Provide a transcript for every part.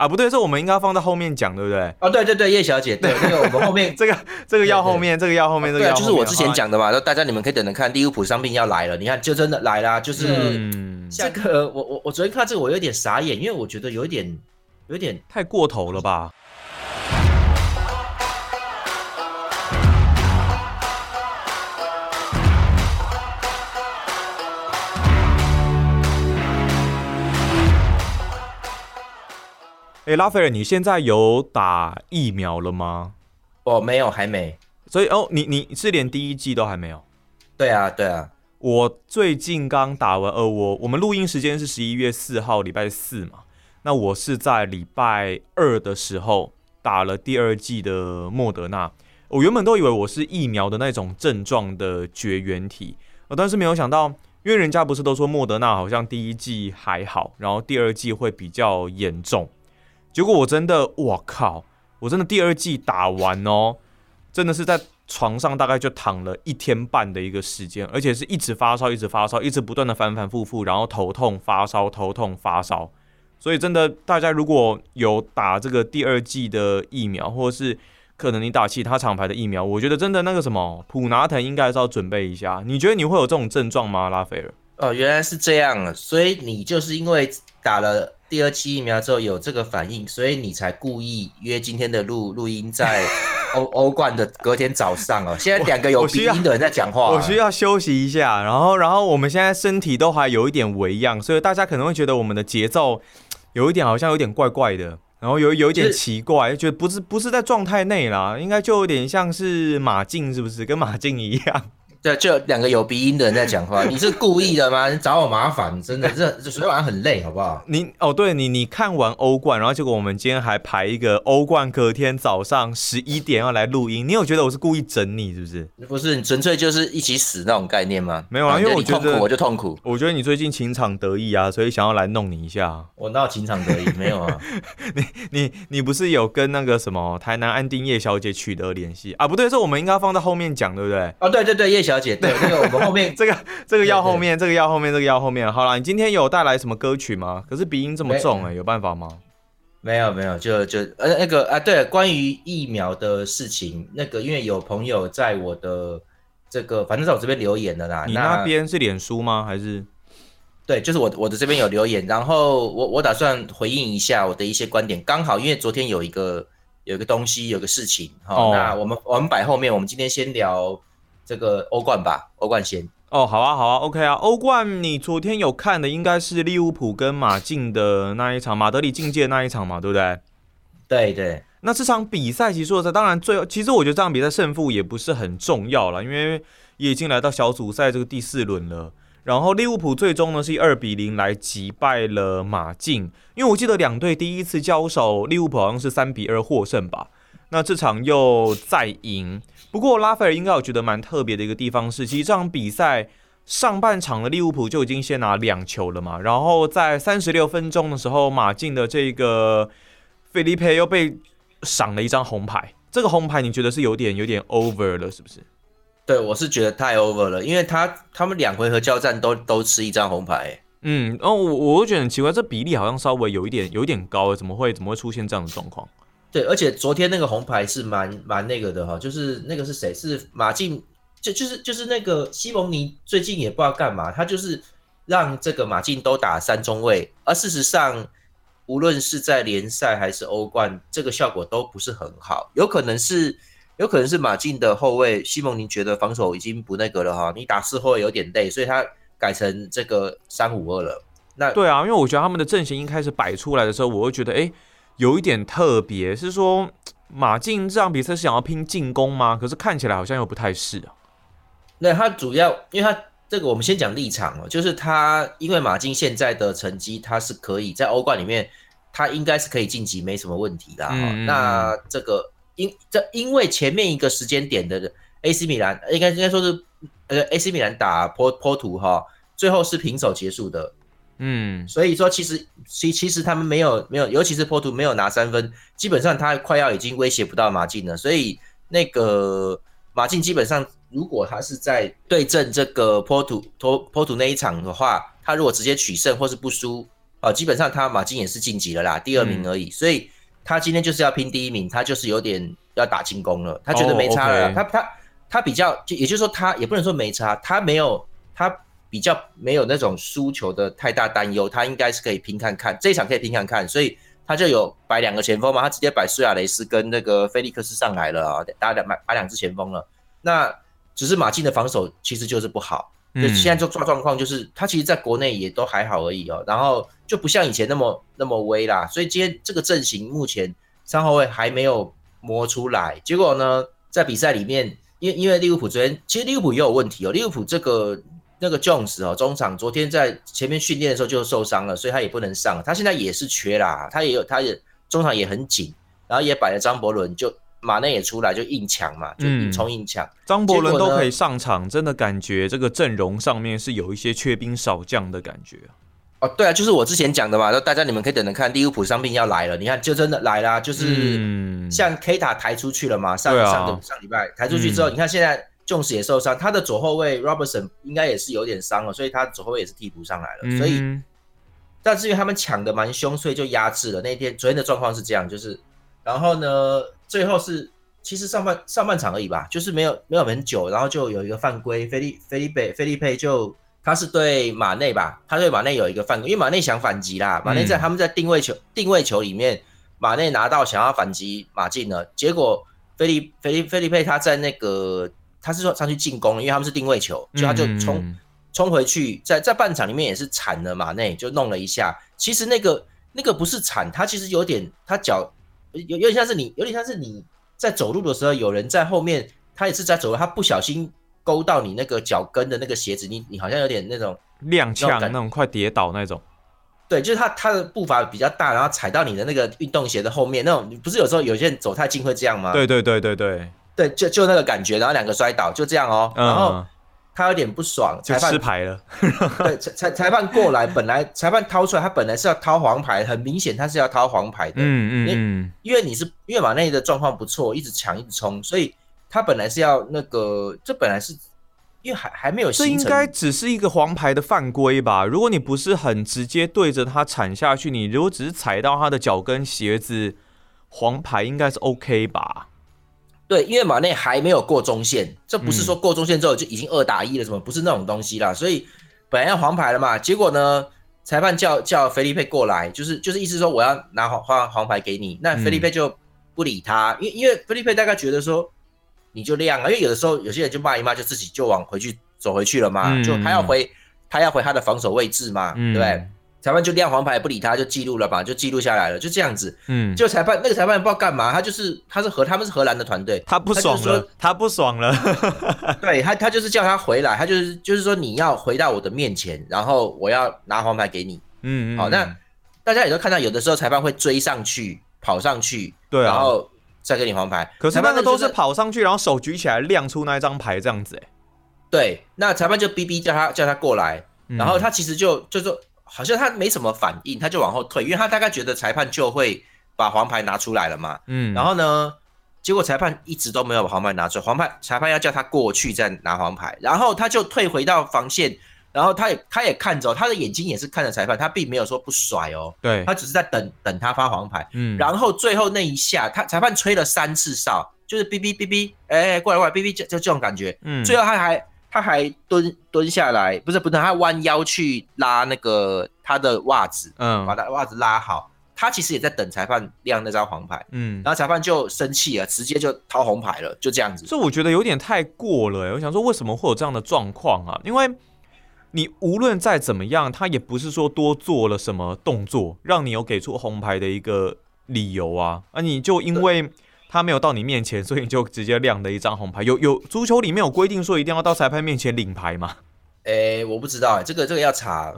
啊，不对，这我们应该放到后面讲，对不对？啊，对对对，叶小姐，对，那个我们后面这个要后面，这个要后面，这个要后面，就是我之前讲的嘛，大家你们可以等着看，利物浦伤病要来了，你看就真的来啦，就是这个我昨天看这个我有点傻眼，因为我觉得有点太过头了吧。欸，拉斐尔，你现在有打疫苗了吗？我没有，还没。所以哦，你是连第一剂都还没有？对啊，对啊。我最近刚打完，我们录音时间是11月4号，礼拜四嘛。那我是在礼拜二的时候打了第二剂的莫德纳。我原本都以为我是疫苗的那种症状的绝缘体，但是没有想到，因为人家不是都说莫德纳好像第一剂还好，然后第二剂会比较严重。结果我真的，哇靠！我真的第二剂打完哦，真的是在床上大概就躺了1天半的一个时间，而且是一直发烧，一直发烧，一直不断的反反复复，然后头痛发烧，头痛发烧。所以真的，大家如果有打这个第二剂的疫苗，或者是可能你打其他厂牌的疫苗，我觉得真的那个什么普拿疼应该是要准备一下。你觉得你会有这种症状吗，拉斐尔？哦，原来是这样，所以你就是因为打了第二期疫苗之后有这个反应，所以你才故意约今天的录音在欧冠的隔天早上哦。现在2个有鼻音的人在讲话，我需要休息一下。然后我们现在身体都还有一点微恙，所以大家可能会觉得我们的节奏有一点好像有点怪怪的，然后有一点奇怪，觉得不是在状态内啦，应该就有点像是马竞，是不是？跟马竞一样。对，就2个有鼻音的人在讲话，你是故意的吗？你找我麻烦，真的，这昨天晚上很累，好不好？你看完欧冠，然后结果我们今天还排一个欧冠，隔天早上11点要来录音，你有觉得我是故意整你是不是？不是，你纯粹就是一起死那种概念吗？没有啊，因为我觉得你痛苦我就痛苦，我觉得你最近情场得意啊，所以想要来弄你一下。我哪有情场得意？没有啊。你不是有跟那个什么台南安定叶小姐取得联系啊？不对，这我们应该放到后面讲，对不对？啊，对对对，叶小姐。对，那个我们后面这个要后面，这个要后面，这个要后面。好啦，你今天有带来什么歌曲吗？可是鼻音这么重，有办法吗？没有，就对，关于疫苗的事情，那个因为有朋友在我的这个，反正在我这边留言的啦。你那边是脸书吗？还是？对，就是我的这边有留言，然后我打算回应一下我的一些观点。刚好因为昨天有一个东西，有个事情哈，那我们摆后面，我们今天先聊。这个欧冠吧，欧冠先。哦，好啊，好啊 ，OK 啊。欧冠你昨天有看的应该是利物浦跟马竞的那一场，马德里竞技的那一场嘛，对不对？对对。那这场比赛其实说实在，当然最后其实我觉得这场比赛胜负也不是很重要了，因为也已经来到小组赛这个第4轮了。然后利物浦最终呢是以2-0来击败了马竞，因为我记得2队第一次交手，利物浦好像是3-2获胜吧。那这场又再赢。不过拉斐尔应该我觉得蛮特别的一个地方是，其实这场比赛上半场的利物浦就已经先拿2球了嘛，然后在36分钟的时候，马竞的这个菲利佩又被赏了一张红牌，这个红牌你觉得是有点 over 了，是不是？对，我是觉得太 over 了，因为他们2回合交战都吃1张红牌欸。嗯，哦，我觉得很奇怪，这比例好像稍微有一点高，怎么会出现这样的状况？对，而且昨天那个红牌是蛮那个的哈，就是那个是谁？是马竞，就是那个西蒙尼最近也不知道干嘛，他就是让这个马竞都打3中卫，而事实上无论是在联赛还是欧冠，这个效果都不是很好。有可能是马竞的后卫西蒙尼觉得防守已经不那个了哈，你打4后卫有点累，所以他改成这个352了。那对啊，因为我觉得他们的阵型一开始摆出来的时候，我会觉得有一点特别，是说马竞这场比赛是想要拼进攻吗？可是看起来好像又不太是啊。那他主要，因为他这个我们先讲立场哦，就是他因为马竞现在的成绩，他是可以在欧冠里面，他应该是可以晋级，没什么问题啦。那这个因为前面一个时间点的 AC 米兰，应该说是AC 米兰打波图哈，最后是平手结束的。嗯，所以说其实他们没有，尤其是波图没有拿3分，基本上他快要已经威胁不到马竞了。所以那个马竞基本上，如果他是在对阵这个波图那一场的话，他如果直接取胜或是不输，基本上他马竞也是晋级了啦，第二名而已，所以他今天就是要拼第一名，他就是有点要打进攻了，他觉得没差了，他比较，也就是说他也不能说没差，他比较没有那种输球的太大担忧，他应该是可以拼看看，这一场可以拼看看，所以他就有摆两个前锋嘛，他直接摆苏亚雷斯跟那个菲利克斯上来了啊，打两只前锋了，那只是马竞的防守其实就是不好。就现在就抓状况，就是他其实在国内也都还好而已哦，然后就不像以前那么威啦，所以今天这个阵型目前三后卫还没有磨出来，结果呢，在比赛里面，因为利物浦昨天其实利物浦也有问题哦，利物浦这个那个 Jones 哦，中场昨天在前面训练的时候就受伤了，所以他也不能上，他现在也是缺啦，他也中场也很紧，然后也摆了张伯伦就。马内也出来就硬抢嘛，就硬抢。张伯伦都可以上场，真的感觉这个阵容上面是有一些缺兵少将的感觉。哦，对啊，就是我之前讲的嘛，大家你们可以等着看，利物浦伤病要来了，你看就真的来啦，就是像 K 塔抬出去了嘛，上礼拜抬出去之后，你看现在 Jones 也受伤，他的左后卫 Robertson 应该也是有点伤了，所以他左后卫也是替补上来了，所以但是因为他们抢的蛮凶，所以就压制了。那天昨天的状况是这样，就是然后呢？最后是其实上半场而已吧，就是没有很久，然后就有一个犯规，菲利佩就他是对马内吧，他对马内有一个犯规，因为马内想反击啦，马内在他们在定位球里面，马内拿到想要反击马竞了，结果菲利佩他在那个他是说上去进攻了，因为他们是定位球，就他就冲回去，在半场里面也是铲了马内，就弄了一下，其实那个不是铲，他其实有点他脚。有点像是你在走路的时候，有人在后面，他也是在走路，他不小心勾到你那个脚跟的那个鞋子，你好像有点那种踉跄那种快跌倒那种。对，就是他的步伐比较大，然后踩到你的那个运动鞋的后面，那种不是有时候有些人走太近会这样吗？对，就那个感觉，然后两个摔倒，就这样哦。然后他有点不爽，就吃牌了。对，裁判过来，本来裁判掏出来，他本来是要掏黄牌，很明显他是要掏黄牌的。因为马内的状况不错，一直抢一直冲，所以他本来是要那个，这本来是因为还没有形成。这应该只是一个黄牌的犯规吧？如果你不是很直接对着他铲下去，你如果只是踩到他的脚跟鞋子，黄牌应该是 OK 吧？对，因为马内还没有过中线，这不是说过中线之后就已经2-1了什么，不是那种东西啦。所以本来要黄牌了嘛，结果呢，裁判叫菲利佩过来，就是意思说我要拿黄牌给你，那菲利佩就不理他，因为菲利佩大概觉得说你就亮啊，因为有的时候有些人就骂一骂就自己就往回去走回去了嘛，就他要回他的防守位置嘛，对不对？裁判就亮黄牌不理他，就记录了吧，就记录下来了，就这样子。就裁判那个裁判不知道干嘛，他们是荷兰的团队，他不爽了。对，他就是叫他回来，他就是说你要回到我的面前，然后我要拿黄牌给你。好，那大家也都看到，有的时候裁判会追上去，跑上去，对啊，然后再给你黄牌。可是那个都是跑上去，然后手举起来亮出那张牌这样子。对，那裁判就逼叫他过来，然后他其实就说。好像他没什么反应，他就往后退，因为他大概觉得裁判就会把黄牌拿出来了嘛。然后呢，结果裁判一直都没有把黄牌拿出来，裁判要叫他过去再拿黄牌，然后他就退回到防线，然后他也看着，他的眼睛也是看着裁判，他并没有说不甩哦，对，他只是在等他发黄牌。然后最后那一下，裁判吹了3次哨，就是哔哔哔哔，哎，过来过来，哔哔，就这种感觉。最后他还蹲下来，不是，他弯腰去拉那个他的袜子，把他袜子拉好。他其实也在等裁判亮那张黄牌，然后裁判就生气了，直接就掏红牌了，就这样子。这我觉得有点太过了，我想说为什么会有这样的状况啊？因为你无论再怎么样，他也不是说多做了什么动作，让你有给出红牌的一个理由啊，你就因为。他没有到你面前，所以你就直接亮了一张红牌。有足球里面有规定说一定要到裁判面前领牌吗？我不知道，这个要查。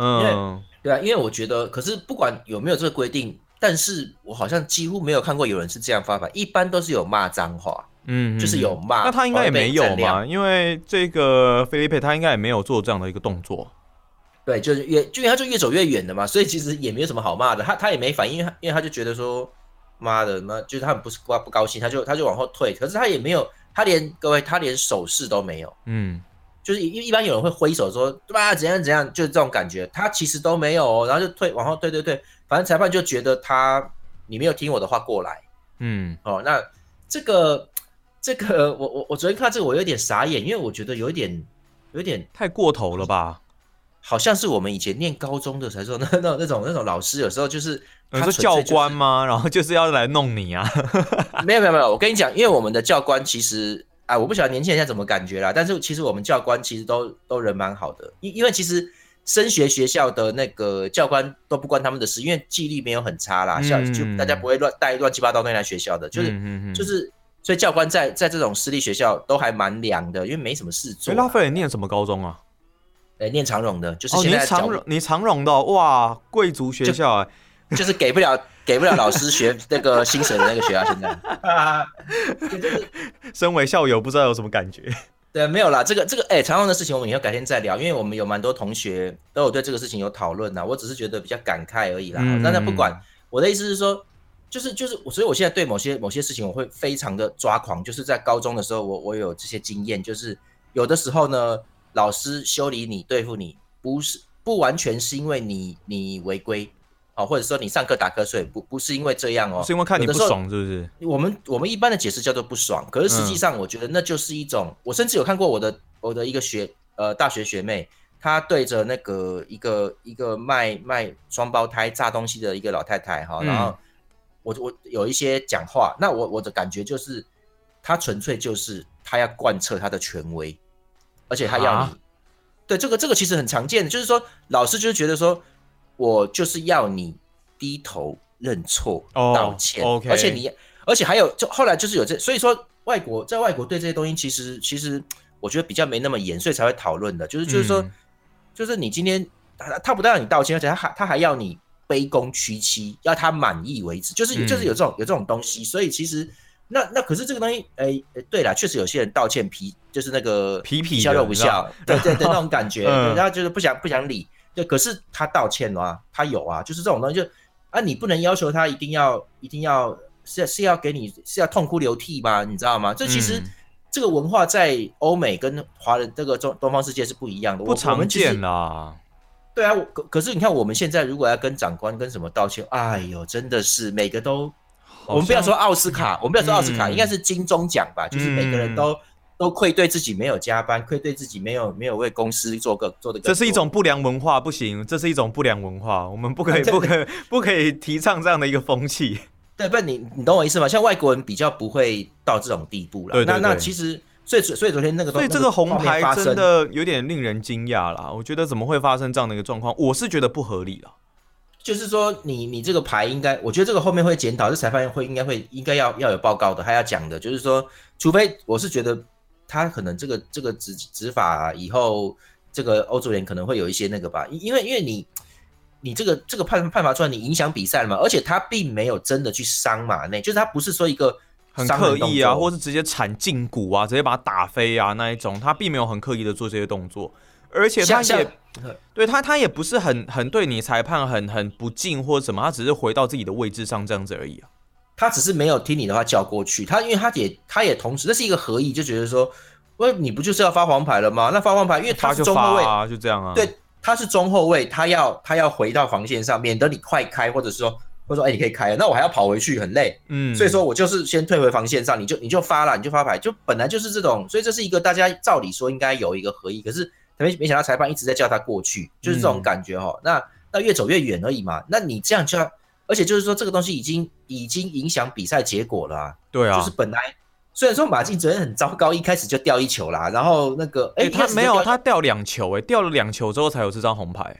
因为我觉得，可是不管有没有这个规定，但是我好像几乎没有看过有人是这样发牌，一般都是有骂脏话，就是有骂。那他应该也没有嘛，因为这个菲利佩他应该也没有做这样的一个动作。对，就是因为他就越走越远的嘛，所以其实也没有什么好骂的，他也没反应，因为他就觉得说。妈的，就是他很不高兴，他就往后退，可是他也没有，他连手势都没有，就是一般有人会挥手说对吧怎样怎样，就是这种感觉，他其实都没有、哦，然后就退往后退退，反正裁判就觉得他你没有听我的话过来，嗯，哦，那这个我昨天看这个我有点傻眼，因为我觉得有点太过头了吧，好像是我们以前念高中的才说那种老师有时候就是他、就是、教官吗？然后就是要来弄你啊，没有，我跟你讲，因为我们的教官其实。啊，我不晓得年轻人现在怎么感觉啦，但是其实我们教官其实都人蛮好的，因为其实升学学校的那个教官都不关他们的事，因为纪律没有很差啦，就大家不会带乱七八糟东西来学校的，就是所以教官在这种私立学校都还蛮凉的，因为没什么事做、啊。拉斐尔念什么高中啊？念长荣的，就是现在在教、哦、你长荣的、哦、哇，贵族学校啊、欸。就是给不了老师学那个薪水的那个学校，现在啊，就是身为校友不知道有什么感觉。对，没有啦，这个常用的事情我们以后改天再聊，因为我们有蛮多同学都有对这个事情有讨论啦，我只是觉得比较感慨而已啦。但是不管，我的意思是说，就是，所以我现在对某些事情我会非常的抓狂，就是在高中的时候我有这些经验，就是有的时候呢，老师修理你对付你，不完全是因为你违规。哦，或者说你上课打瞌睡，不是因为这样哦，是因为看你不爽是不是？我们一般的解释叫做不爽，可是实际上我觉得那就是一种，我甚至有看过我的一个大学学妹，她对着那个一个卖双胞胎炸东西的一个老太太哈、哦，然后我有一些讲话，那我的感觉就是，她纯粹就是她要贯彻她的权威，而且她要你，对这个其实很常见的，就是说老师就是觉得说。我就是要你低头认错、道歉， okay. 而且还有，就后来就是有这，所以说在外国对这些东西其实我觉得比较没那么严，所以才会讨论的，就是说，就是你今天他不但要你道歉，而且他还要你卑躬屈膝，要他满意为止，就是有这种东西，所以其实那可是这个东西，对啦，确实有些人道歉就是那个皮笑肉不笑，对那种感觉，然后就是不想理。对，可是他道歉了啊，他有啊，就是这种东西就啊，你不能要求他一定要是要给你是要痛哭流涕吗？你知道吗？这其实这个文化在欧美跟华人这个东方世界是不一样的，不常见啦。对啊，可是你看我们现在如果要跟长官跟什么道歉，哎呦，真的是每个都，我们不要说奥斯卡，应该是金钟奖吧，就是每个人都愧对自己没有加班，愧对自己没有为公司做的。这是一种不良文化，不行，这是一种不良文化，我们不可以提倡这样的一个风气。对，不，你懂我意思吗？像外国人比较不会到这种地步了。对。那其实，所以昨天那个东西，所以这个红牌真的有点令人惊讶啦。我觉得怎么会发生这样的一个状况？我是觉得不合理啦。就是说你这个牌应该，我觉得这个后面会检讨，这裁判应该要有报告的，他要讲的，就是说，除非我是觉得。他可能这个执法、啊、以后，这个欧洲联可能会有一些那个吧，因为你这个判罚出来，你影响比赛了嘛，而且他并没有真的去伤马内，就是他不是说一个很刻意啊，或是直接铲胫骨啊，直接把他打飞啊那一种，他并没有很刻意的做这些动作，而且他也对他也不是很对你裁判很不敬或什么，他只是回到自己的位置上这样子而已啊。他只是没有听你的话叫过去，他因为他也同时，这是一个合意，就觉得说，喂，你不就是要发黄牌了吗？那发黄牌，因为他是中后卫，就这样啊。对，他是中后卫，他要回到防线上，免得你快开，或者说，你可以开了，那我还要跑回去，很累。所以说我就是先退回防线上，你就发了，你就发牌，就本来就是这种，所以这是一个大家照理说应该有一个合意，可是没想到裁判一直在叫他过去，就是这种感觉哈。那越走越远而已嘛，那你这样就要。而且就是说，这个东西已经影响比赛结果了、啊。对啊，就是本来虽然说马竞昨天很糟糕，一开始就掉一球啦，然后那个他没有，他掉两球掉了两球之后才有这张红牌。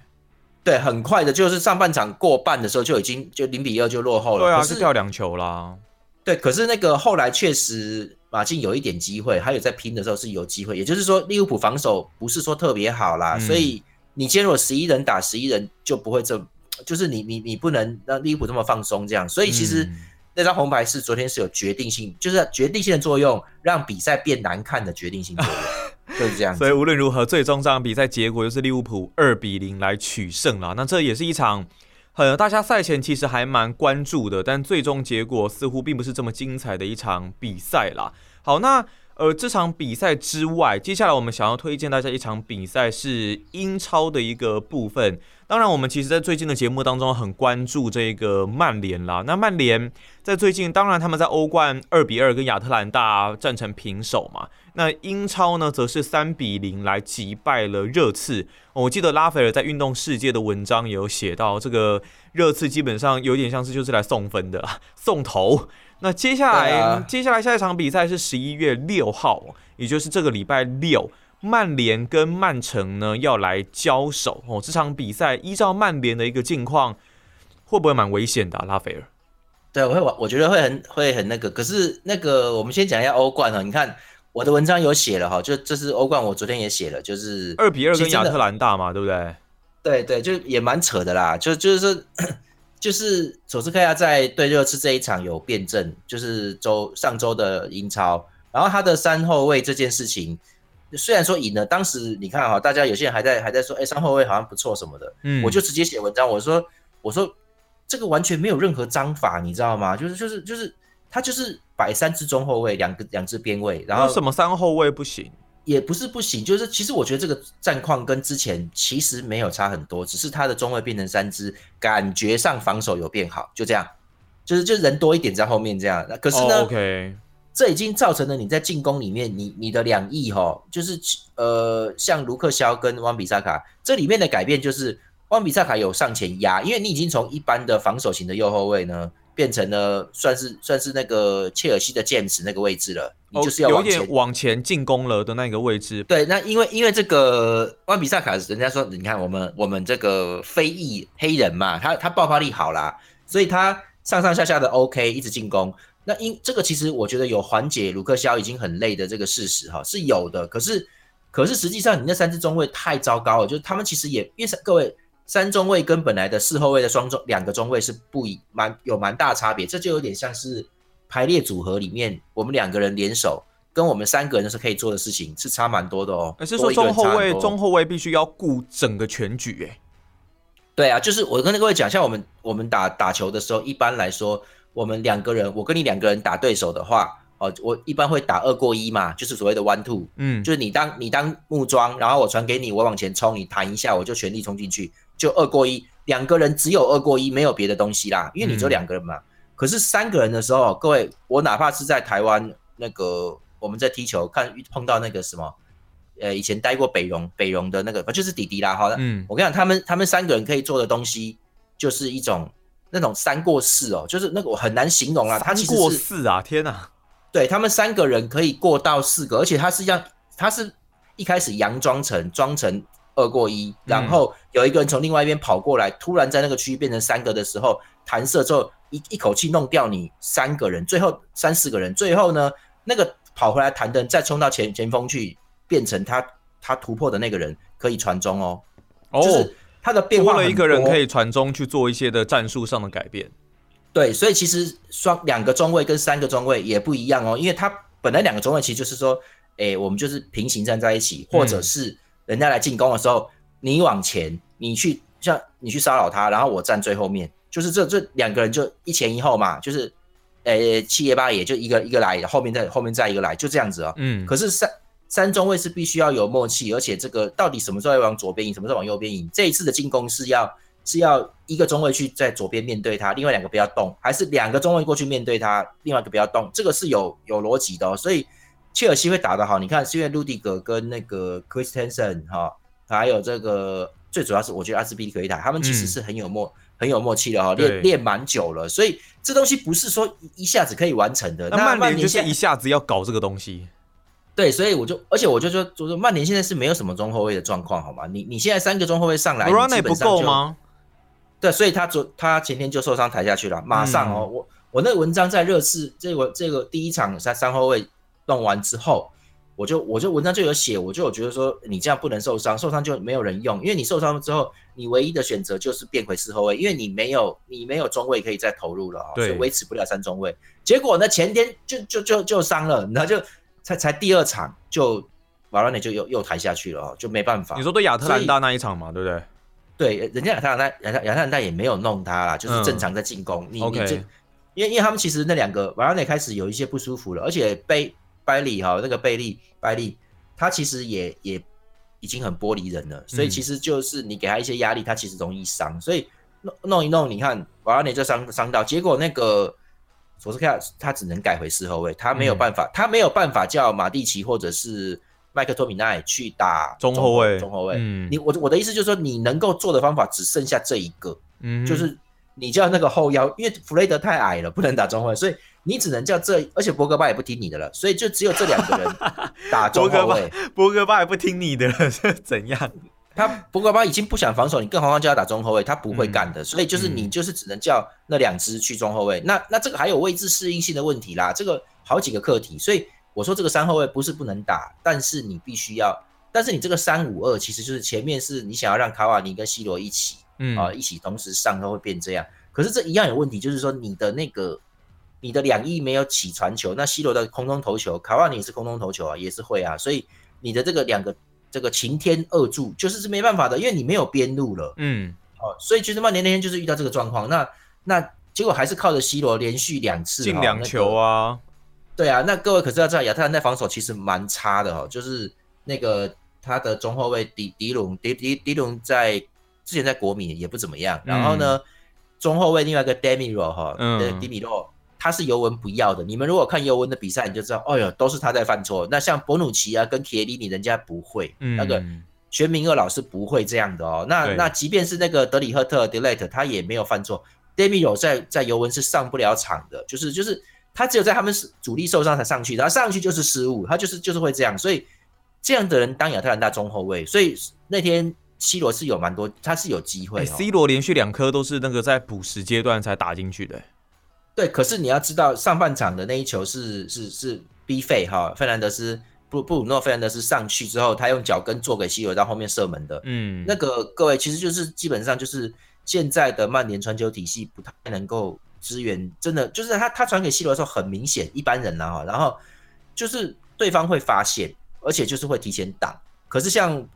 对，很快的，就是上半场过半的时候就已经就0-2就落后了。对啊，可是就掉两球啦。对，可是那个后来确实马竞有一点机会，还有在拼的时候是有机会。也就是说，利物浦防守不是说特别好啦，所以你今天如果11人打11人就不会这。就是你不能让利物浦这么放松这样，所以其实那张红牌是昨天是有决定性，就是决定性的作用，让比赛变难看的决定性作用，就是这样子。所以无论如何，最终这场比赛结果就是利物浦2-0来取胜啦。那这也是一场大家赛前其实还蛮关注的，但最终结果似乎并不是这么精彩的一场比赛啦。好，那这场比赛之外，接下来我们想要推荐大家一场比赛，是英超的一个部分。当然，我们其实在最近的节目当中很关注这个曼联啦。那曼联在最近，当然他们在欧冠2-2跟亚特兰大战成平手嘛。那英超呢，则是3-0来击败了热刺。我记得拉斐尔在运动世界的文章也有写到，这个热刺基本上有点像是就是来送分的啦，送头。那接下来下一场比赛是11月6号，也就是这个礼拜六，曼联跟曼城呢要来交手哦。这场比赛依照曼联的一个境况，会不会蛮危险的、拉斐尔？对，我觉得会很那个。可是那个我们先讲一下欧冠哦。你看我的文章有写了哈，就这是欧冠，我昨天也写了，就是2-2跟亚特兰大嘛，对不对？对对，就也蛮扯的啦，就是说。就是索斯克亚在对热刺这一场有辩证，就是上周的英超，然后他的三后卫这件事情，虽然说赢了，当时你看哈，大家有些人还在说，三后卫好像不错什么的，我就直接写文章，我说这个完全没有任何章法，你知道吗？就是他就是摆3只中后卫，两只边卫，然后什么三后卫不行，也不是不行，就是其实我觉得这个战况跟之前其实没有差很多，只是他的中卫变成3只，感觉上防守有变好，就这样，就是人多一点在后面这样。可是呢， 这已经造成了你在进攻里面，你的两翼哈，就是像卢克肖跟万比萨卡这里面的改变就是万比萨卡有上前压，因为你已经从一般的防守型的右后卫呢，变成了算是那个切尔西的 James 那个位置了，你就是要往前有点往前进攻了的那个位置。对，那因为这个万比萨卡，人家说你看我们这个非裔黑人嘛，他爆发力好啦，所以他上下的 OK 一直进攻。那这个其实我觉得有缓解卢克肖已经很累的这个事实哈，是有的。可是实际上你那3只中卫太糟糕了，就是他们其实也因为各位。三中卫跟本来的四后卫的两个中卫是有蛮大差别，这就有点像是排列组合里面我们两个人联手跟我们3个人是可以做的事情是差蛮多的哦。是说中后卫必须要顾整个全局耶。对啊，就是我跟各位讲，像我们打球的时候，一般来说我们2个人，我跟你2个人打对手的话。我一般会打2过1嘛，就是所谓的 1-2， 就是你当木桩，然后我传给你，我往前冲，你弹一下，我就全力冲进去，就2过1，2个人只有2过1，没有别的东西啦，因为你只有2个人嘛。可是3个人的时候，各位，我哪怕是在台湾那个我们在踢球看碰到那个什么，以前待过北荣的那个，就是弟弟啦哈。我跟你讲，他们3个人可以做的东西，就是一种那种3过4哦，就是那个我很难形容啦。3过4啊，天哪！对，他们3个人可以过到4个，而且他是一开始佯装成2过1，然后有一个人从另外一边跑过来，突然在那个区域变成3个的时候，弹射之后一口气弄掉你3个人，最后3-4个人，最后呢那个跑回来弹的人再冲到前锋去，变成他突破的那个人可以传中哦，就是他的变化很多，多了一个人可以传中去做一些的战术上的改变。对，所以其实两个中卫跟3个中卫也不一样哦，因为他本来2个中卫其实就是说，我们就是平行站在一起，或者是人家来进攻的时候，你往前，你去骚扰他，然后我站最后面，就是这2个人就1前1后嘛，就是7爷8爷就一个来，后面再一个来，就这样子哦。可是三中卫是必须要有默契，而且这个到底什么时候要往左边引，什么时候往右边引，这一次的进攻是要1个中卫去在左边面对他，另外2个不要动，还是2个中卫过去面对他，另外1个不要动，这个是有逻辑的哦。所以切尔西会打得好，你看是因为路迪格跟那个 Christensen 还有这个最主要是我觉得阿斯皮利奎伊塔他们其实是很有默契的哦，练蛮久了，所以这东西不是说一下子可以完成的。那曼联就是一下子要搞这个东西。对，所以而且我就说曼联现在是没有什么中后卫的状况，好吗？你现在3个中后卫上来，你基本上就不够吗？对，所以他前天就受伤抬下去了，马上哦，我那个文章在热刺这个第一场3后卫弄完之后，我就文章就有写，我就有觉得说你这样不能受伤，受伤就没有人用，因为你受伤之后，你唯一的选择就是变回4后卫，因为你没有中卫可以再投入了哦，所以维持不了3中卫。结果呢，前天就伤了，然后就才第2场就瓦拉内就又抬下去了哦，就没办法。你说对亚特兰大那一场嘛，对不对？对，人家亚特兰大也没有弄他啦，就是正常在进攻。因为他们其实那2个瓦拉内开始有一些不舒服了，而且拜利哈，那个贝利拜利，他其实也已经很玻璃人了，所以其实就是你给他一些压力，他其实容易伤，所以弄一弄，你看瓦拉内就伤到，结果那个索斯克亚他只能改回四后卫，他没有办法，他没有办法叫马蒂奇或者是麦克托米奈去打中后卫，我的意思就是说，你能够做的方法只剩下这一个，就是你叫那个后腰，因为弗雷德太矮了，不能打中后卫，所以你只能叫这，而且博格巴也不听你的了，所以就只有这两个人打中后卫。博格巴也不听你的了，是怎样？他博格巴已经不想防守，你更何况叫他打中后卫，他不会干的。所以就是你就是只能叫那两支去中后卫。那这个还有位置适应性的问题啦，这个好几个课题。所以我说这个三后卫不是不能打，但是你必须要，但是你这个3-5-2其实就是前面是你想要让卡瓦尼跟 C 罗一起。一起同时上都会变这样，可是这一样有问题，就是说你的那个你的两翼没有起传球，那C罗的空中投球，卡瓦尼也是空中投球啊，也是会啊，所以你的这个两个这个擎天二柱就是没办法的，因为你没有边路了，所以其实曼联那天就是遇到这个状况，那结果还是靠着C罗连续两次进两球啊、那個，对啊，那各位可是要知道亚特兰大防守其实蛮差的哦，就是那个他的中后卫迪隆在。之前在国米也不怎么样，然后呢，中后卫另外一个 Demirro 他是尤文不要的。你们如果看尤文的比赛，你就知道，哎呦，都是他在犯错。那像博努奇啊，跟铁里尼人家不会，那个玄明二老师不会这样的哦。那即便是那个德里赫特 Delete 他也没有犯错。Demirro 在尤文是上不了场的，就是他只有在他们主力受伤才上去，然后上去就是失误，他就是会这样。所以这样的人当亚特兰大中后卫，所以那天。C 罗是有蛮多，他是有机会、哦欸。C 罗连续2颗都是那个在补时阶段才打进去的、欸。对，可是你要知道，上半场的那一球是 B 费哈费南德斯布鲁诺费南德斯上去之后，他用脚跟做给 C 罗到后面射门的。那个各位其实就是基本上就是现在的曼联传球体系不太能够支援，真的就是他传给 C 罗的时候很明显，一般人啊，然后就是对方会发现，而且就是会提前挡。可是像。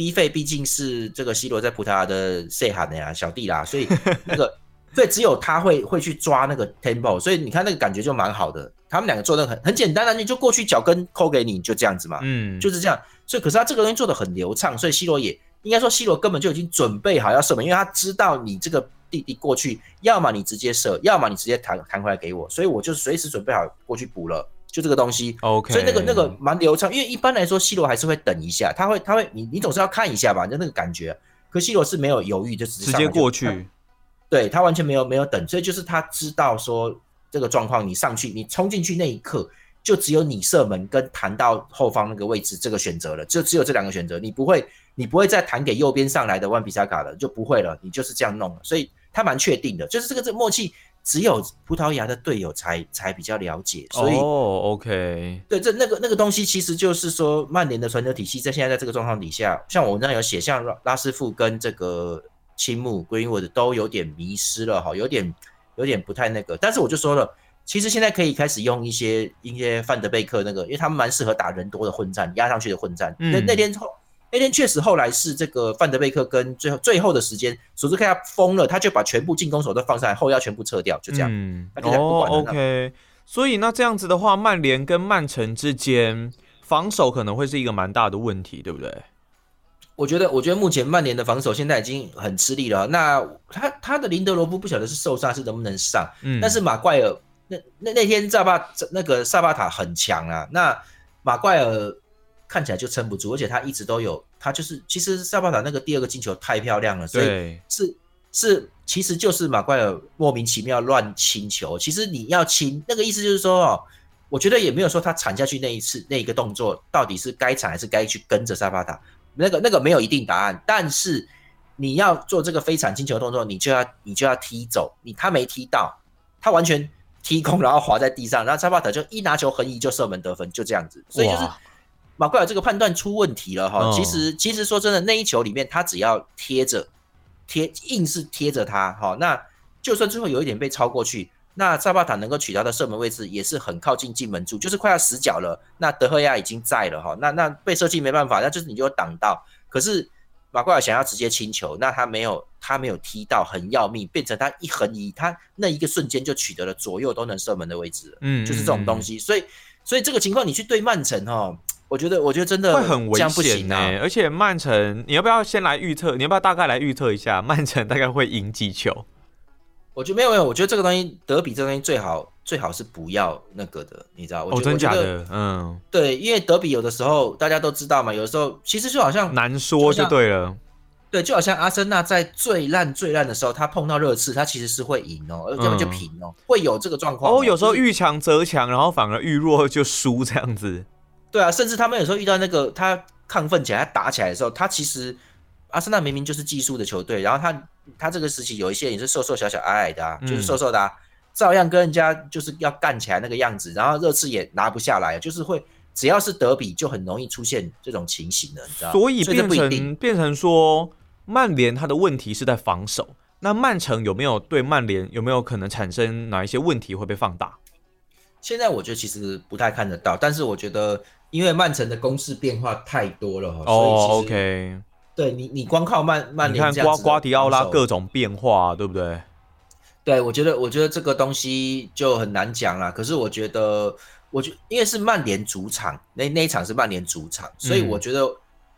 B 费毕竟是这个 C 罗在葡萄牙的塞罕呀小弟啦，所以那个所以只有他会去抓那个 tempo， 所以你看那个感觉就蛮好的。他们两个做的很简单的，你就过去脚跟扣给你，就这样子嘛，就是这样。所以可是他这个东西做的很流畅，所以 C 罗也应该说 C 罗根本就已经准备好要射门，因为他知道你这个弟弟过去，要么你直接射，要么你直接弹回来给我，所以我就随时准备好过去补了。就这个东西 ，OK， 所以那个蛮流畅，因为一般来说C罗还是会等一下，他会你总是要看一下吧，就那个感觉。可C罗是没有犹豫，就直接过去，对他完全没有等，所以就是他知道说这个状况，你上去你冲进去那一刻，就只有你射门跟弹到后方那个位置这个选择了，就只有这两个选择，你不会再弹给右边上来的万比萨卡了，就不会了，你就是这样弄了，所以他蛮确定的，就是这个默契。只有葡萄牙的队友才比较了解，所以哦、，OK， 对，这那个东西其实就是说，曼联的传球体系在现在这个状况底下，像我文章有写，像拉斯傅跟这个青木 Greenwood 都有点迷失了哈，有点不太那个，但是我就说了，其实现在可以开始用一些范德贝克那个，因为他们蛮适合打人多的混战，压上去的混战。那天确实后来是这个范德贝克跟最后的时间，索斯克亚疯了，他就把全部进攻手都放上来，后腰全部撤掉，就这样。他就不管了。OK， 所以那这样子的话，曼联跟曼城之间防守可能会是一个蛮大的问题，对不对？我觉得目前曼联的防守现在已经很吃力了。那他的林德罗夫不晓得是受伤是能不能上，但是马怪尔那天萨巴塔很强啊，那马怪尔。看起来就撑不住，而且他一直都有，他就是其实萨巴塔那个第2个进球太漂亮了，所以是其实就是马怪尔莫名其妙乱清球，其实你要清那个意思就是说哦，我觉得也没有说他铲下去那一次那一个动作到底是该铲还是该去跟着萨巴塔，那个没有一定答案，但是你要做这个非铲清球动作，你就要踢走你，他没踢到，他完全踢空然后滑在地上，然后萨巴塔就一拿球横移就射门得分，就这样子，所以就是。马奎尔这个判断出问题了哈，其实说真的，那一球里面他只要硬是贴着他哈，那就算最后有一点被超过去，那萨巴塔能够取到的射门位置也是很靠近进门柱，就是快要死角了。那德赫亚已经在了哈，那被射进没办法，那就是你就挡到。可是马奎尔想要直接清球，那他没有踢到，很要命，变成他一横移，他那一个瞬间就取得了左右都能射门的位置了，就是这种东西，所以。所以这个情况你去对曼城哦，我觉得真的会很危险欸，而且曼城，你要不要先来预测？你要不要大概来预测一下曼城大概会赢几球？我觉得没有，我觉得这个东西德比这个东西最好是不要那个的，你知道？我觉得真假的，嗯，对，因为德比有的时候大家都知道嘛，有的时候其实就好像难说就对了。对，就好像阿森纳在最烂的时候，他碰到热刺，他其实是会赢哦，要么就平哦，会有这个状况。哦，有时候遇强则强，然后反而遇弱就输这样子。对啊，甚至他们有时候遇到那个他亢奋起来、他打起来的时候，他其实阿森纳明明就是技术的球队，然后他这个时期有一些也是瘦瘦小小矮矮的啊，就是瘦瘦的啊，照样跟人家就是要干起来那个样子，然后热刺也拿不下来，就是会。只要是德比，就很容易出现这种情形了，你知道？所以变成说，曼联他的问题是在防守，那曼城有没有对曼联有没有可能产生哪一些问题会被放大？现在我觉得其实不太看得到，但是我觉得因为曼城的攻势变化太多了，所以其实 OK， 对你光靠曼联这样子，你看瓜迪奥拉各种变化，对不对？对，我觉得这个东西就很难讲啦。可是我觉得因为是曼联主场，那一场是曼联主场，所以我觉得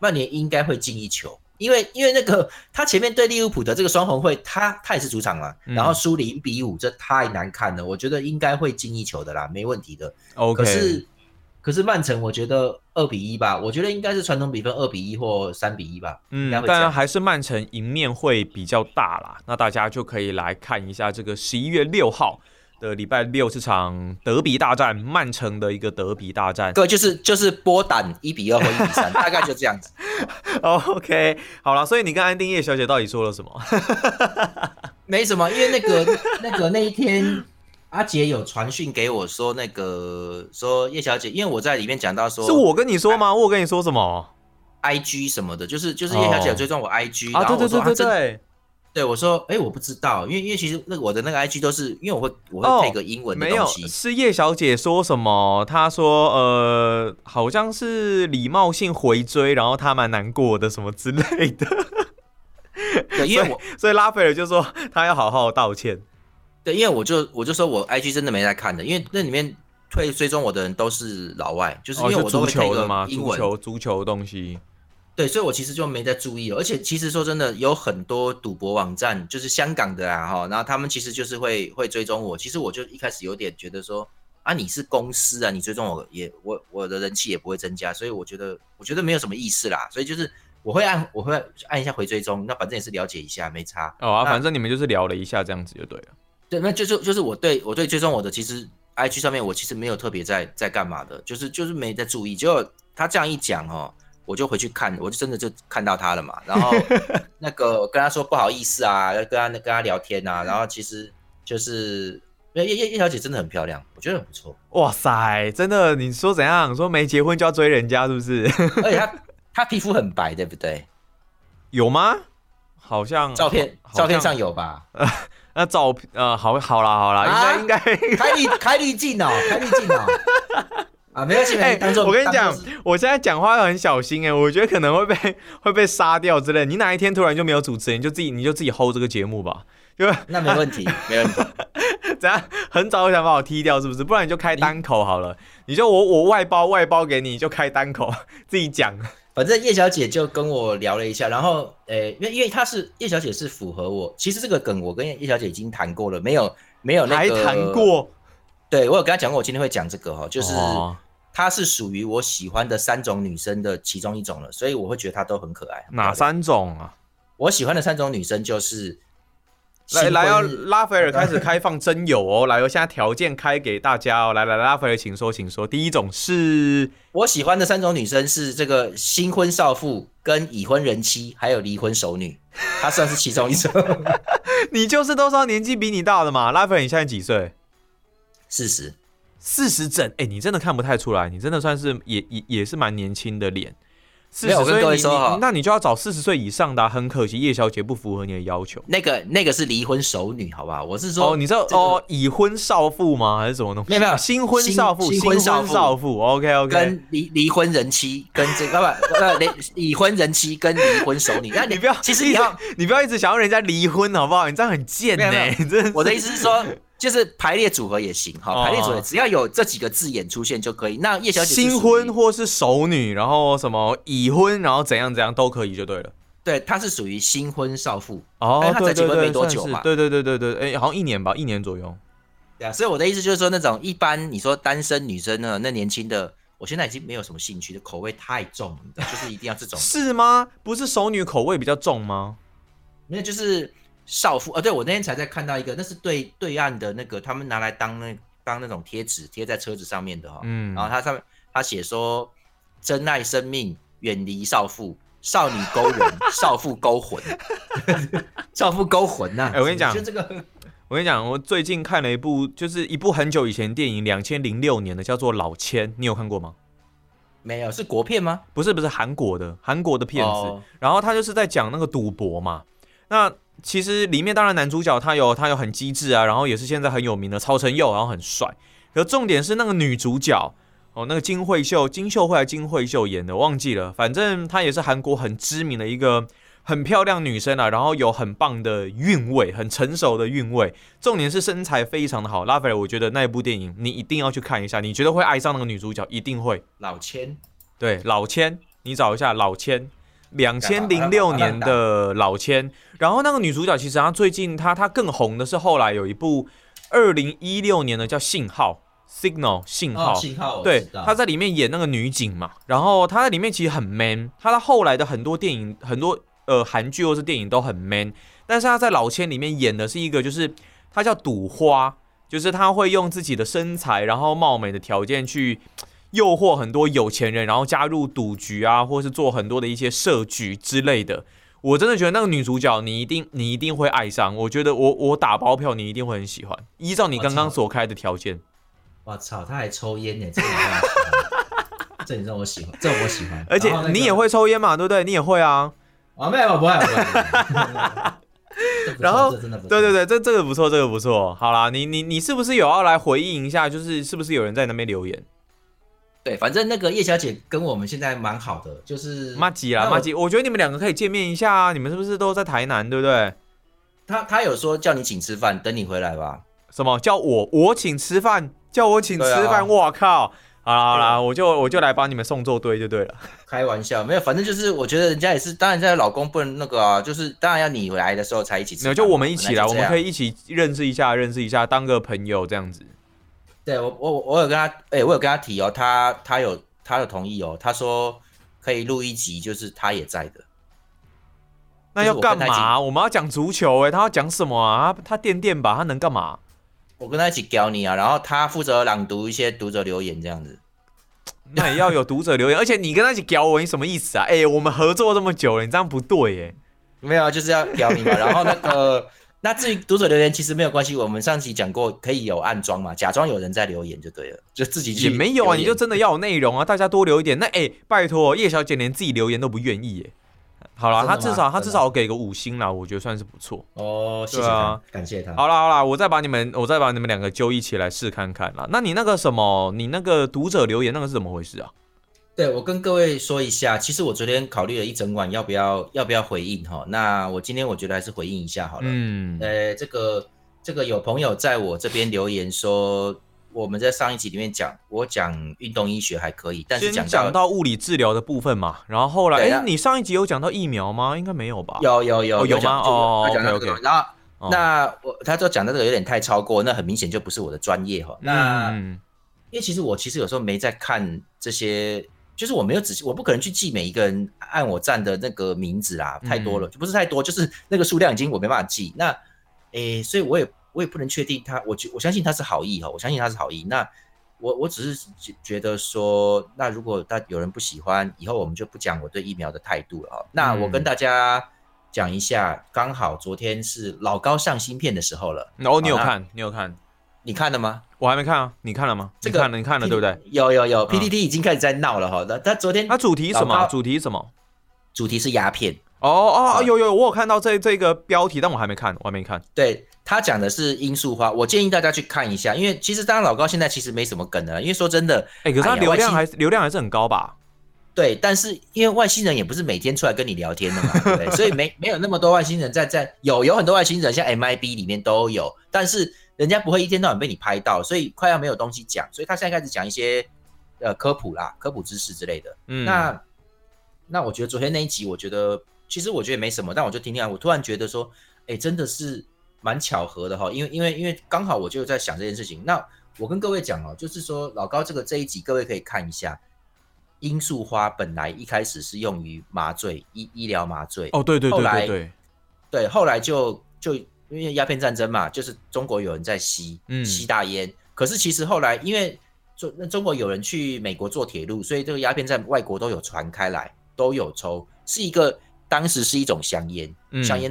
曼联应该会进一球，因为那个他前面对利物浦的这个双红会，他也是主场嘛，然后输0-5，这太难看了，我觉得应该会进一球的啦，没问题的。Okay. 可是曼城我觉得2-1吧，我觉得应该是传统比分2-1或3-1吧。嗯，当然还是曼城赢面会比较大啦，那大家就可以来看一下这个11月6号。的礼拜六这场德比大战，曼城的一个德比大战，对，就是波胆1-2或1-3，大概就这样子。OK， 好了，所以你跟安定叶小姐到底说了什么？没什么，因为那一天阿杰有传讯给我说，说叶小姐，因为我在里面讲到说，是我跟你说吗？我跟你说什么 ？IG 什么的，就是叶小姐有追踪我 IG， 然后我说对。对，我说，哎，我不知道，因为其实我的那个 IG 都是因为我会配个英文的东西。没有，是叶小姐说什么？她说，好像是礼貌性回追，然后她蛮难过的什么之类的。对，因为所以拉斐尔就说她要好好道歉。对，因为我就说我 IG 真的没在看的，因为那里面追踪我的人都是老外，就是因为我都会配个英文，足球东西。对，所以我其实就没在注意了，而且其实说真的，有很多赌博网站，就是香港的啦哈，然后他们其实就是会追踪我。其实我就一开始有点觉得说，啊，你是公司啊，你追踪我也我的人气也不会增加，所以我觉得没有什么意思啦。所以就是我会按一下回追踪，那反正也是了解一下，没差。哦啊，反正你们就是聊了一下这样子就对了。对，那就是我对追踪我的，其实 IG 上面我其实没有特别在干嘛的，就是没在注意。结果他这样一讲哦。我就回去看，我就真的就看到他了嘛。然后那个跟他说不好意思啊，跟他聊天啊。然后其实就是叶小姐真的很漂亮，我觉得很不错。哇塞，真的，你说怎样？说没结婚就要追人家是不是？而且她皮肤很白，对不对？有吗？好像照片上有吧？那好啦，啊、应该开滤镜哦，开滤镜哦。啊，没关系，我跟你讲，我现在讲话很小心欸，我觉得可能会被杀掉之类的。你哪一天突然就没有主持人，你就自己 hold 这个节目吧，对吧？那没问题，没问题。怎样？很早就想把我踢掉是不是？不然你就开单口好了，你就我外包给你，就开单口自己讲。反正叶小姐就跟我聊了一下，然后因为她是叶小姐是符合我，其实这个梗我跟叶小姐已经谈过了，没有那个还谈过。对，我有跟他讲过，我今天会讲这个哈，就是她是属于我喜欢的3种女生的其中一种了，所以我会觉得她都很可爱。哪3种啊？我喜欢的3种女生就是来，拉斐尔开始开放真友哦，来，我现在条件开给大家哦，来，拉斐尔请说。第1种是我喜欢的3种女生是这个新婚少妇、跟已婚人妻，还有离婚熟女，她算是其中一种。你就是都说年纪比你大的嘛，拉斐尔你现在几岁？40整，哎，你真的看不太出来，你真的算是也是蛮年轻的脸。40岁，我跟各位说哈，那你就要找40岁以上的啊，很可惜叶小姐不符合你的要求。那个是离婚熟女，好不好？我是说，哦，你知道，这个，哦，已婚少妇吗？还是什么东西？没有，新婚少妇 ，OK， 跟离婚人妻，跟这个已婚人妻跟离婚熟女，你不要，其实你不要一直想要人家离婚，好不好？你这样很贱呢，欸。我的意思是说。就是排列组合也行哈、哦，排列组合只要有这几个字眼出现就可以。那叶小姐新婚或是熟女，然后什么已婚，然后怎样怎样都可以就对了。对，她是属于新婚少妇哦，她才结婚没多久嘛。对对对对对，哎、欸，好像1年吧，1年左右。对啊，所以我的意思就是说，那种一般你说单身女生呢，那年轻的，我现在已经没有什么兴趣，的口味太重了，就是一定要这种。是吗？不是熟女口味比较重吗？那就是。少妇啊，对我那天才在看到一个，那是对岸的那个，他们拿来当那种贴纸贴在车子上面的哈、哦嗯，然后它上面他写说珍爱生命，远离少妇，少女勾人，少妇勾魂，少妇勾魂呐、啊欸！我跟你讲，就这个，我跟你讲，我最近看了一部，就是一部很久以前的电影，2006年的，叫做《老千》，你有看过吗？没有，是国片吗？不是不是，韩国的片子，哦、然后他就是在讲那个赌博嘛，那。其实里面当然男主角他有很机智啊，然后也是现在很有名的曹承佑，然后很帅。可重点是那个女主角哦，那个金秀慧演的，忘记了，反正她也是韩国很知名的一个很漂亮女生啊，然后有很棒的韵味，很成熟的韵味。重点是身材非常的好。拉斐尔，我觉得那一部电影你一定要去看一下，你觉得会爱上那个女主角，一定会。老千，对，老千，你找一下老千。2006年的老千，然后那个女主角其实她最近她更红的是后来有一部2016年的叫《信号》（Signal） 信号，哦、信号对，她在里面演那个女警嘛，然后她在里面其实很 man， 她后来的很多电影、很多韩剧或是电影都很 man， 但是她在老千里面演的是一个就是她叫赌花，就是她会用自己的身材然后貌美的条件去。诱惑很多有钱人，然后加入赌局啊，或是做很多的一些设局之类的。我真的觉得那个女主角，你一定会爱上。我觉得我打包票，你一定会很喜欢。依照你刚刚所开的条件，我操，她还抽烟呢，这你让我喜欢，这你让我喜欢，这我喜欢。而且、那个、你也会抽烟嘛，对不对？你也会啊。啊，没有，不会。然后，对对对，这个不错，这个不错。好啦，你是不是有要来回应一下？就是是不是有人在那边留言？对，反正那个叶小姐跟我们现在蛮好的，就是麻吉啦，麻吉。我觉得你们两个可以见面一下啊，你们是不是都在台南，对不对？他有说叫你请吃饭，等你回来吧。什么叫我请吃饭？叫我请吃饭？我、啊、靠！好啦好啦，我就来把你们送作堆就对了。开玩笑，没有，反正就是我觉得人家也是，当然人家老公不能那个啊，就是当然要你来的时候才一起吃饭。没有，就我们一起啦，我们可以一起认识一下，当个朋友这样子。对我有跟他，我有跟他提哦，他有同意哦，他说可以录一集，就是他也在的。那要干嘛？就是、我们要讲足球他要讲什么啊？他垫垫吧，他能干嘛？我跟他一起教你啊，然后他负责朗读一些读者留言这样子。那也要有读者留言，而且你跟他一起教我，你什么意思啊？我们合作这么久了，你这样不对耶。没有，就是要教你嘛，然后那个。那至于读者留言其实没有关系，我们上期讲过可以有暗装嘛，假装有人在留言就对了，就自己去也没有啊，你就真的要有内容啊，大家多留一点。那拜托，叶小姐连自己留言都不愿意耶。好啦，她至少给个5星啦，我觉得算是不错哦。谢谢她、啊，感谢她。好啦，我再把你们两个揪一起来试看看啦。那你那个什么，你那个读者留言那个是怎么回事啊？对，我跟各位说一下，其实我昨天考虑了一整晚要不要回应哈，那我今天我觉得还是回应一下好了。嗯，这个有朋友在我这边留言说，我们在上一集里面讲，我讲运动医学还可以，但是讲到物理治疗的部分嘛，然后后来你上一集有讲到疫苗吗？应该没有吧？有吗？哦，他讲到这个，然后那他就讲到这个有点太超过，那很明显就不是我的专业哈。那因为其实有时候没在看这些。就是我没有仔细，我不可能去记每一个人按我站的那个名字啦，太多了，不是太多，就是那个数量已经我没办法记。那，所以我也不能确定他，我相信他是好意哈，我相信他是好意。那我只是觉得说，那如果有人不喜欢，以后我们就不讲我对疫苗的态度了哈。那我跟大家讲一下，刚好昨天是老高上新片的时候了。哦，你有看？你有看？你看了吗？我还没看啊，你看了吗？这个你看了对不对？有 ，PTT 已经开始在闹了哈。他昨天他主题什么？主题什么？主题是鸦片。哦，有，我有看到这个标题，但我还没看，对，他讲的是罂粟花，我建议大家去看一下，因为其实当然老高现在其实没什么梗了，因为说真的，可是他流量还是很高吧？对，但是因为外星人也不是每天出来跟你聊天的嘛，对不对？所以没有那么多外星人在有很多外星人，像 MIB 里面都有，但是。人家不会一天到晚被你拍到，所以快要没有东西讲，所以他现在开始讲一些科普啦、科普知识之类的。嗯，那我觉得昨天那一集，我觉得其实我觉得没什么，但我就听听看，我突然觉得说，哎，真的是蛮巧合的哈，因为刚好我就在想这件事情。那我跟各位讲哦，就是说老高这一集，各位可以看一下。罂粟花本来一开始是用于麻醉医疗麻醉哦，对对对对对，对后来就因为鸦片战争嘛，就是中国有人在吸大烟，可是其实后来因为中国有人去美国做铁路，所以这个鸦片在外国都有传开来，都有抽，是一个当时是一种香烟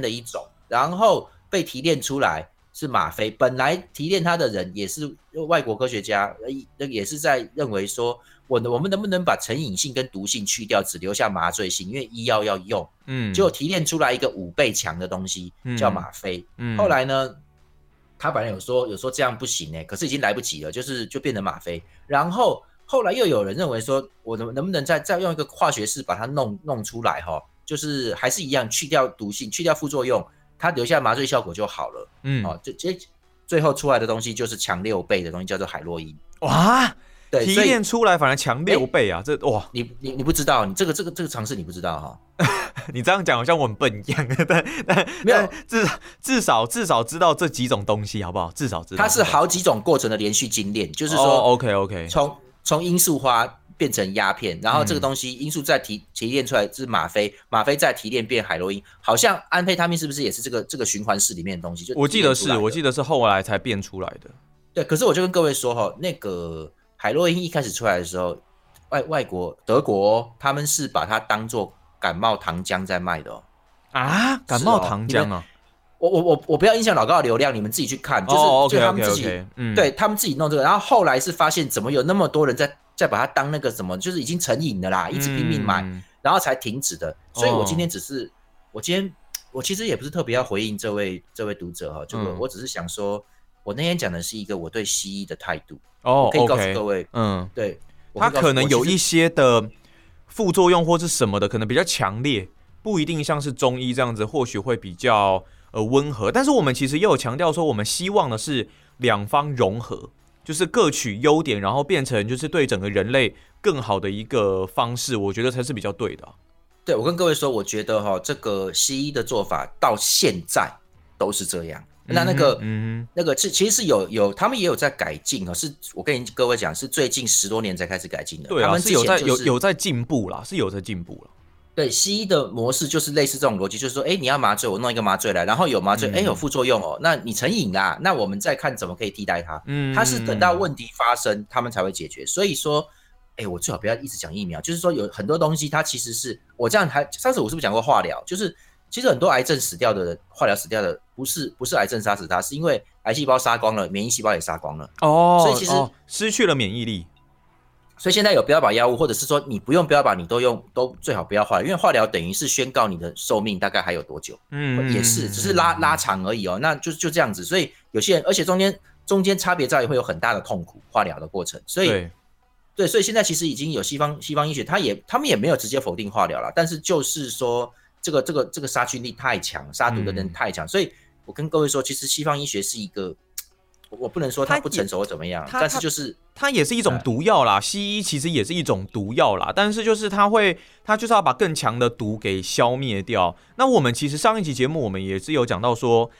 的一种，然后被提炼出来是吗啡，本来提炼它的人也是外国科学家，也是在认为说。我们能不能把成瘾性跟毒性去掉，只留下麻醉性？因为医药要用，结果提炼出来一个5倍强的东西，叫吗啡。后来呢，他本来有说这样不行可是已经来不及了，就变成吗啡。然后后来又有人认为说，我能不能再用一个化学式把它弄出来哈？就是还是一样去掉毒性，去掉副作用，它留下麻醉效果就好了。最后出来的东西就是强6倍的东西，叫做海洛因。哇！对，提炼出来反而强6倍啊！这哇，你不知道，你这个常识你不知道哈。你这样讲好像我很笨一样，但没有至少知道这几种东西好不好？至少知道它是好几种过程的连续精炼，就是说 OK 从罂粟花变成鸦片，然后这个东西罂粟再提炼出来是吗啡，吗啡再提炼变海洛因，好像安非他命是不是也是这个循环室里面的东西？就我记得是后来才变出来的。对，可是我就跟各位说哈，那个。海洛因一开始出来的时候，外国德国、他们是把它当作感冒糖浆在卖的啊，感冒糖浆啊！我不要影响老高的流量，你们自己去看，就是他们自己，对他们自己弄这个，然后后来是发现怎么有那么多人在把它当那个什么，就是已经成瘾的啦，一直拼命买，然后才停止的。所以我今天我其实也不是特别要回应这位读者哈，我只是想说。我那天讲的是一个我对西医的态度我可以告诉各位，对，它可能有一些的副作用或是什么的，可能比较强烈，不一定像是中医这样子，或许会比较温和。但是我们其实也有强调说，我们希望的是两方融合，就是各取优点，然后变成就是对整个人类更好的一个方式，我觉得才是比较对的。对，我跟各位说，我觉得这个西医的做法到现在都是这样。那个其实是有，他们也有在改进哦。是我跟各位讲，是最近10多年才开始改进的。对啊，他们之前就是有在进步啦，是有在进步了。对，西医的模式就是类似这种逻辑，就是说，你要麻醉，我弄一个麻醉来，然后有麻醉，有副作用哦，那你成瘾啦，那我们再看怎么可以替代它。它是等到问题发生，他们才会解决。所以说，我最好不要一直讲疫苗，就是说有很多东西，它其实是我这样还上次我是不是讲过化疗，就是。其实很多癌症死掉的人，化疗死掉的不是癌症杀死他，是因为癌细胞杀光了，免疫细胞也杀光了所以其实失去了免疫力。所以现在有标靶药物，或者是说你不用标靶，你都用都最好不要化疗，因为化疗等于是宣告你的寿命大概还有多久，也是只是拉长而已哦，那就这样子。所以有些人，而且中间差别在于会有很大的痛苦，化疗的过程，所以。对，所以现在其实已经有西方医学，他们也没有直接否定化疗了，但是就是说。这个杀菌力太强，杀毒的能力太强，所以我跟各位说，其实西方医学是一个，我不能说它不成熟或怎么样，但是就是它也是一种毒药啦。西医其实也是一种毒药啦，但是就是它就是要把更强的毒给消灭掉。那我们其实上一集节目我们也是有讲到说，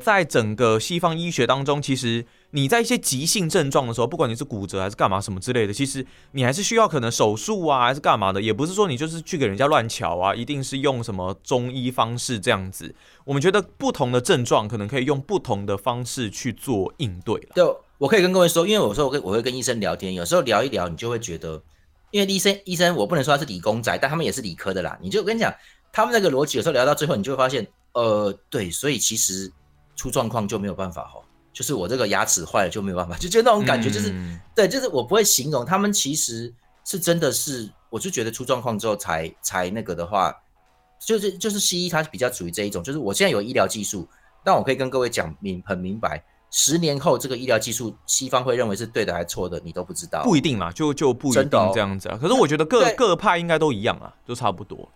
在整个西方医学当中，其实你在一些急性症状的时候，不管你是骨折还是干嘛什么之类的，其实你还是需要可能手术啊，还是干嘛的，也不是说你就是去给人家乱瞧啊，一定是用什么中医方式这样子。我们觉得不同的症状可能可以用不同的方式去做应对啦。对，我可以跟各位说，因为我说我会跟医生聊天，有时候聊一聊，你就会觉得，因为医生我不能说他是理工宅，但他们也是理科的啦。你就我跟你讲，他们那个逻辑有时候聊到最后，你就会发现，对，所以其实出状况就没有办法哈。就是我这个牙齿坏了就没有办法，就那种感觉，就是对，就是我不会形容，他们其实是真的是，我就觉得出状况之后才那个的话，就是西医它比较属于这一种，就是我现在有医疗技术，但我可以跟各位讲很明白，10年后这个医疗技术西方会认为是对的还是错的，你都不知道，不一定啦，就不一定这样子啊。可是我觉得各派应该都一样啊，就差不多。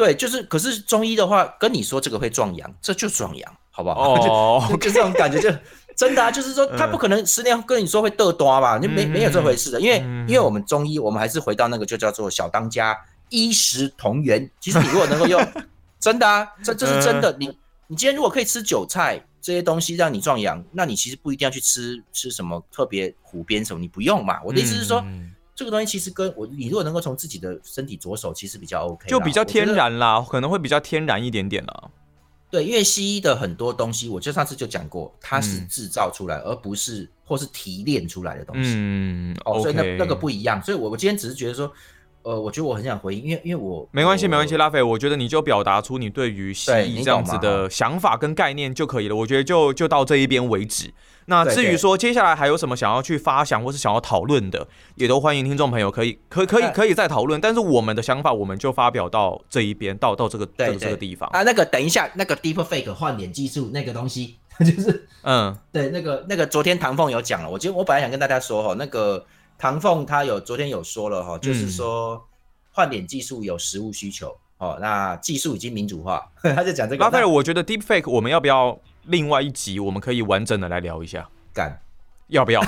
对，就是可是中医的话跟你说这个会壮阳，这就壮阳，好不好？哦、oh, ，就这种感觉就真的啊，就是说他不可能十年跟你说会得多吧，就没有这回事的，因为我们中医，我们还是回到那个就叫做小当家，衣食同源。其实你如果能够用，真的啊，这是真的。你今天如果可以吃韭菜这些东西让你壮阳，那你其实不一定要去吃什么特别湖边什么，你不用嘛。我的意思是说。这个东西其实跟你如果能够从自己的身体着手，其实比较 OK， 就比较天然啦，可能会比较天然一点点啦。对，因为西医的很多东西，我就上次就讲过，它是制造出来，而不是或是提炼出来的东西。嗯，哦， okay， 所以那个不一样。所以我今天只是觉得说，我觉得我很想回应，因为我没关系，拉斐，我觉得你就表达出你对于西医这样子的想法跟概念就可以了。我觉得就到这一边为止。那至于说接下来还有什么想要去发想或是想要讨论的，也都欢迎听众朋友可以再讨论，但是我们的想法我们就发表到这一边，到这个地方啊。那个等一下，那个 deepfake 换脸技术那个东西，就是对那个昨天唐凤有讲了，我本来想跟大家说哈，那个唐凤他昨天有说了哈，就是说换脸技术有实务需求哦，那技术已经民主化，他就讲这个。拉斐尔，我觉得 deepfake 我们要不要？另外一集我们可以完整的来聊一下，要不要？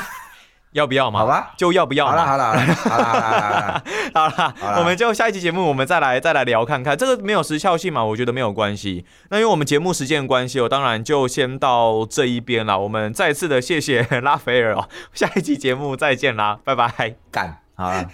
要不要嘛？好吧，就要不要嘛？好啦，我们就下一集节目我们再来聊看看，这个没有时效性嘛，我觉得没有关系。那因为我们节目时间的关系哦，当然就先到这一边啦。我们再次的谢谢拉斐尔哦，下一集节目再见啦，拜拜。好啦。